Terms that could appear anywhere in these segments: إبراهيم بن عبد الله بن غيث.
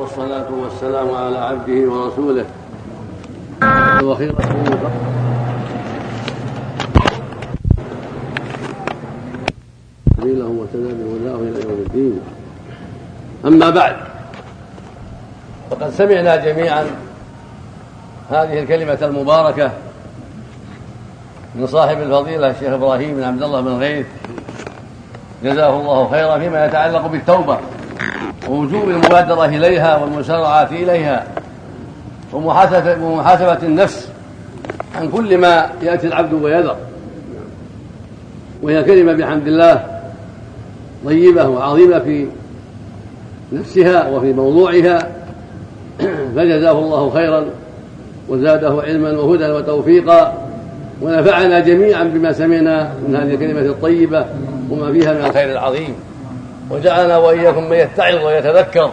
والصلاة والسلام على عبده ورسوله وخيرته. أما بعد، فقد سمعنا جميعا هذه الكلمة المباركة من صاحب الفضيلة الشيخ إبراهيم بن عبد الله بن غيث جزاه الله خيرا فيما يتعلق بالتوبة ووجوب المبادرة إليها والمسارعة إليها ومحاسبة النفس عن كل ما يأتي العبد ويذر، وهي كلمة بحمد الله طيبة وعظيمة في نفسها وفي موضوعها، فجزاه الله خيرا وزاده علما وهدى وتوفيقا، ونفعنا جميعا بما سمعنا من هذه الكلمة الطيبة وما فيها من الخير العظيم، وجعلنا وإياكم من يتعظ ويتذكر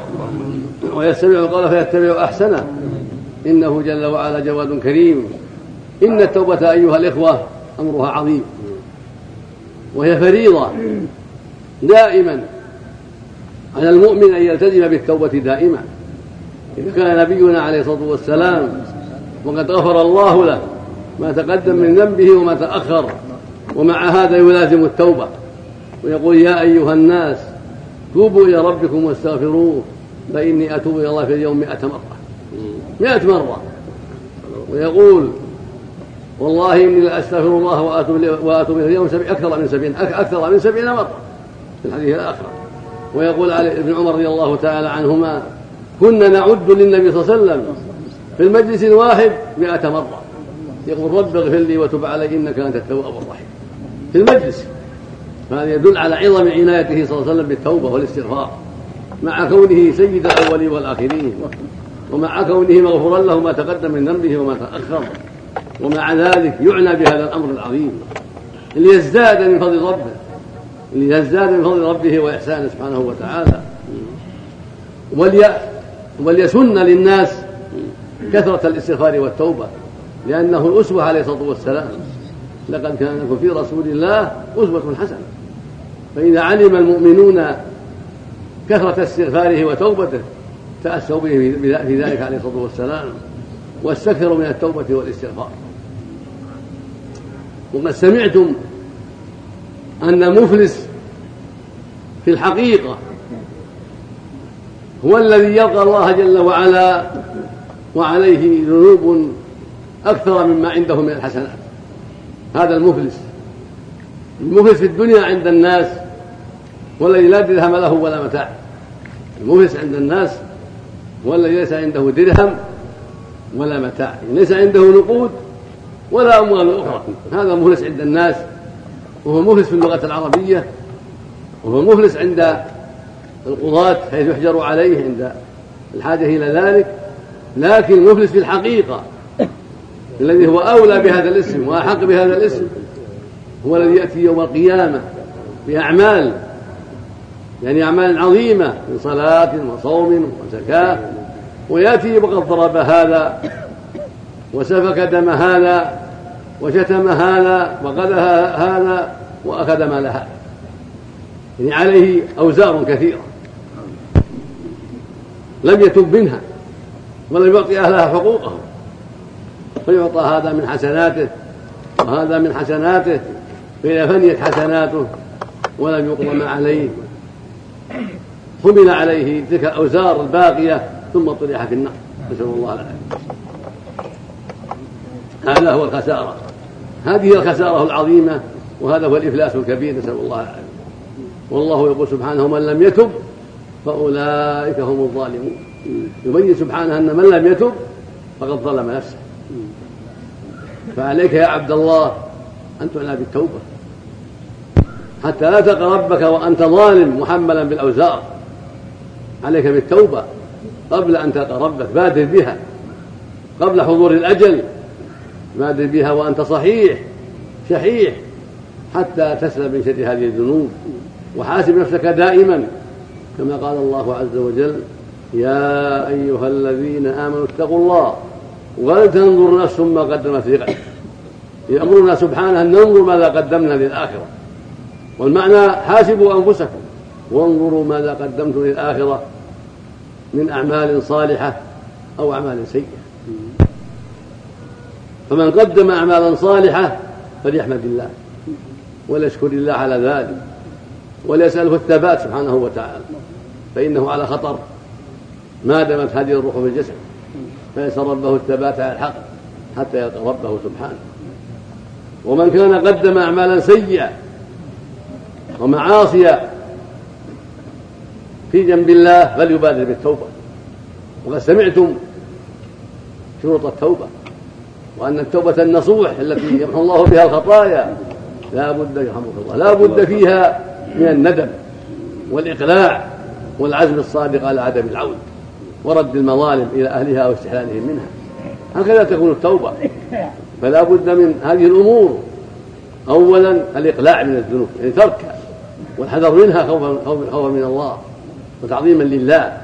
ويستمع القول فيتبع أحسنه، إنه جل وعلا جواد كريم. إن التوبة أيها الإخوة أمرها عظيم، وهي فريضة دائما على المؤمن أن يلتزم بالتوبة دائما، إذ كان نبينا عليه الصلاة والسلام وقد غفر الله له ما تقدم من ذنبه وما تأخر، ومع هذا يلازم التوبة ويقول: يا أيها الناس توبوا إلى ربكم واستغفروه فإني أتوب إلى الله في اليوم 100 مرة. ويقول: والله إني لأستغفر الله وأتوب إلى اليوم أكثر من 70 مرة في الحديث الآخر. ويقول علي ابن عمر رضي الله تعالى عنهما: كنا نعد للنبي صلى الله عليه وسلم في المجلس الواحد 100 مرة، يقول: رب اغفر لي وتب علي إنك أنت التواب الرحيم، في المجلس. فهذا يدل على عظم عنايته صلى الله عليه وسلم بالتوبة والاستغفار، مع كونه سيد الأولين والآخرين، ومع كونه مغفورا له ما تقدم من ذنبه وما تأخر، ومع ذلك يعنى بهذا الأمر العظيم ليزداد من فضل ربه وإحسانه سبحانه وتعالى، وليسن للناس كثرة الاستغفار والتوبة، لأنه الأسوة عليه الصلاة والسلام: لقد كان لكم في رسول الله أسوة حسنة. فإذا علم المؤمنون كثرة استغفاره وتوبته تأسوا به في ذلك عليه الصلاة والسلام، واستكثروا من التوبة والاستغفار. وقد سمعتم أن المفلس في الحقيقة هو الذي يلقى الله جل وعلا وعليه ذنوب أكثر مما عنده من الحسنات. هذا المفلس في الدنيا عند الناس والذي لا درهم له ولا متاع. المفلس عند الناس والذي ليس عنده درهم ولا متاع، ليس عنده نقود ولا أموال أخرى، هذا مفلس عند الناس، وهو مفلس في اللغة العربية، وهو مفلس عند القضاة حيث يحجر عليه عند الحاجة إلى ذلك. لكن مفلس في الحقيقة الذي هو أولى بهذا الاسم وأحق بهذا الاسم هو الذي يأتي يوم القيامة بأعمال، يعني أعمال عظيمة من صلاة وصوم وزكاة، ويأتي وقد ضرب هذا وسفك دم هذا وشتم هذا وقذف هذا وأخذ مال هذا، يعني عليه أوزار كثيرة لم يتب منها ولم يعطي أهلها حقوقهم، فيعطى هذا من حسناته وهذا من حسناته، فإذا فنيت حسناته ولم يقض ما عليه حمل عليه تلك الأوزار الباقية ثم طرح في النار، نسأل الله العافية. هذا هو الخسارة، هذه الخسارة العظيمة، وهذا هو الإفلاس الكبير، نسأل الله العافية. والله يقول سبحانه: من لم يتب فأولئك هم الظالمون. يبين سبحانه أن من لم يتب فقد ظلم نفسه. فعليك يا عبد الله أن تعنى بالتوبة حتى لا تلقى ربك وأنت ظالم محملا بالأوزار. عليك بالتوبة قبل أن تلقى ربك، بادر بها قبل حضور الأجل، بادر بها وأنت صحيح شحيح حتى تسلم من شر هذه الذنوب. وحاسب نفسك دائما كما قال الله عز وجل: يا أيها الذين آمنوا اتقوا الله ولتنظر نفس ما قدمت لغد. يأمرنا سبحانه أن ننظر ماذا قدمنا للآخرة، والمعنى: حاسبوا أنفسكم وانظروا ماذا قدمتم للآخرة من أعمال صالحة أو أعمال سيئة. فمن قدم أعمالا صالحة فليحمد الله وليشكر الله على ذلك وليسأله الثبات سبحانه وتعالى، فإنه على خطر ما دامت هذه الروح في الجسد، فيسأل ربه الثبات على الحق حتى يلقى ربه سبحانه. ومن كان قدم أعمالا سيئة ومعاصية في جنب الله فليبادر بالتوبة. وقد سمعتم شروط التوبة، وأن التوبة النصوح التي يمحو الله بها الخطايا لا بد فيها من الندم والإقلاع والعزم الصادق على عدم العود ورد المظالم إلى أهلها واستحلالهم منها. هكذا تكون التوبة. فلا بد من هذه الأمور: أولا الإقلاع من الذنوب، يعني تركها، والحذر منها خوفا من الله وتعظيما لله.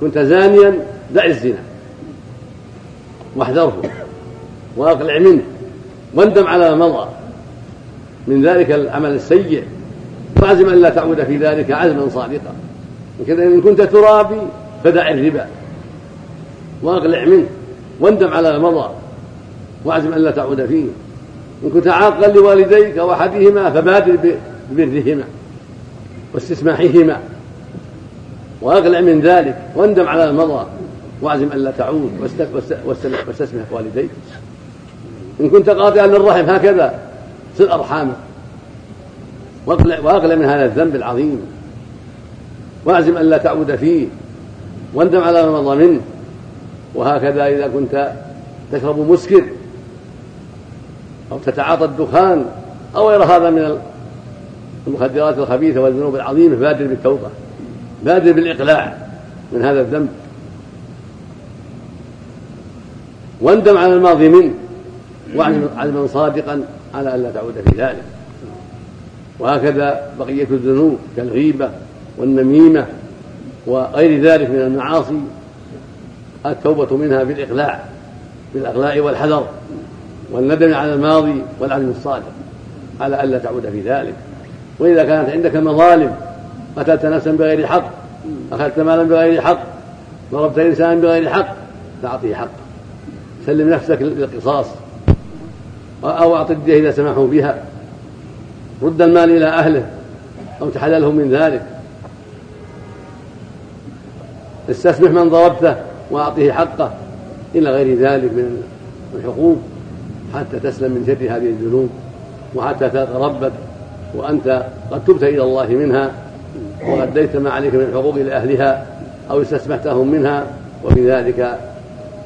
كنت زانيا دع الزنا واحذره واقلع منه واندم على ما مضى من ذلك العمل السيء، وعزم أن لا تعود في ذلك عزما صادقا. وكذا إن كنت ترابي فدع الربا واقلع منه واندم على ما مضى وعزم أن لا تعود فيه. إن كنت عاقا لوالديك وأحدهما فبادر ببرهما واستسماحهما واقلع من ذلك واندم على المضى واعزم ألا تعود واستسمح والديك. إن كنت قاطعا للرحم هكذا صل أرحامك واقلع من هذا الذنب العظيم واعزم ألا تعود فيه واندم على المضى منه. وهكذا إذا كنت تشرب مسكر أو تتعاطى الدخان أو غير هذا من المخدرات الخبيثة والذنوب العظيمة بادر بالتوبة، بادر بالإقلاع من هذا الذنب واندم على الماضي منه وعزما صادقا على ألا تعود في ذلك. وهكذا بقية الذنوب كالغيبة والنميمة وغير ذلك من المعاصي التوبة منها بالإقلاع والحذر والندم على الماضي والعزم الصادق على ألا تعود في ذلك. وإذا كانت عندك مظالم، قتلت نفسا بغير حق، أخذت مالا بغير حق، ضربت إنسانا بغير حق، فأعطيه حق، سلم نفسك للقصاص أو أعطي الدية إذا سمحوا بها، رد المال إلى أهله أو تحلله من ذلك، استسمح من ضربته وأعطيه حقه، إلى غير ذلك من الحقوق، حتى تسلم من شر هذه الذنوب وحتى تلقى ربك وأنت قد تبت إلى الله منها وأديت ما عليك من الحقوق إلى أهلها أو استسمحتهم منها، وبذلك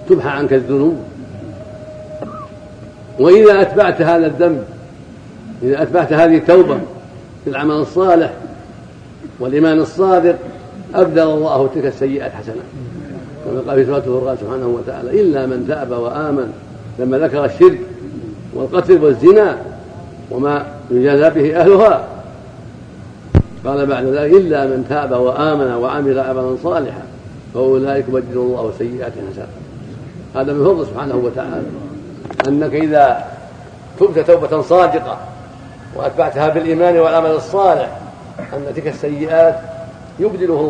تمحى عنك الذنوب. وإذا أتبعت هذا الذنب، إذا أتبعت هذه التوبة بالعمل الصالح والإيمان الصادق، أبدل الله تلك السيئة حسنة، كما قال في سورة الفرقان سبحانه وتعالى: إلا من تاب وآمن، لما ذكر الشرك والقتل والزنا وما يجازى به أهلها، قال بعد ذلك: إلا من تاب وآمن وعمل عملا صالحا فأولئك يبدل الله سيئات حسنات. هذا من فضله سبحانه وتعالى، أنك إذا تبت توبة صادقة وأتبعتها بالإيمان والعمل الصالح، أن تلك السيئات يبدلها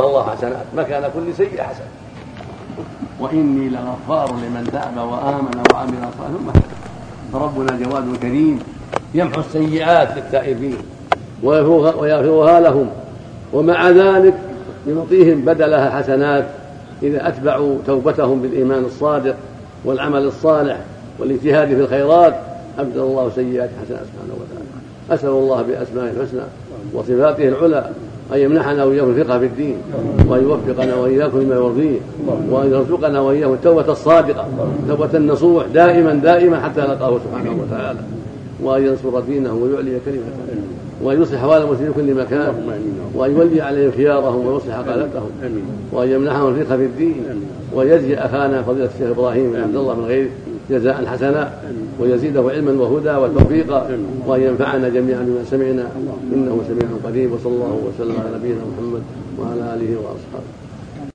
الله حسنات مكان كل سيئة حسنة. وإني لغفار لمن تاب وآمن وعمل صالحا. فربنا جواد كريم يمحو السيئات للتائبين ويغفرها لهم، ومع ذلك يعطيهم بدلها حسنات إذا أتبعوا توبتهم بالإيمان الصادق والعمل الصالح والاجتهاد في الخيرات. أبدل الله سيئات حسنات سبحانه وتعالى. أسأل الله بأسمائه الحسنى وصفاته العلى أن يمنحنا وإياه الفقه في الدين، وأن يوفقنا وإياكم لما يرضيه، وأن يرزقنا وإياه التوبة الصادقة، توبة النصوح دائما حتى نلقاه سبحانه وتعالى، وأن ينصر دينه ويعلي كلمته، وأن يصلح أحوال المسلمين في كل مكان، وأن يولي عليهم خيارهم ويصلح قلتهم، وأن يمنحهم الفقه في الدين، ويجزي أخانا فضيلة الشيخ إبراهيم بن عبد الله بن غيث جزاء حسنا، ويزيده علما وهدى وتوفيقا، وأن ينفعنا جميعا بما سمعنا، إنه سميع قدير. وصلى الله وسلم على نبينا محمد وعلى آله وأصحابه.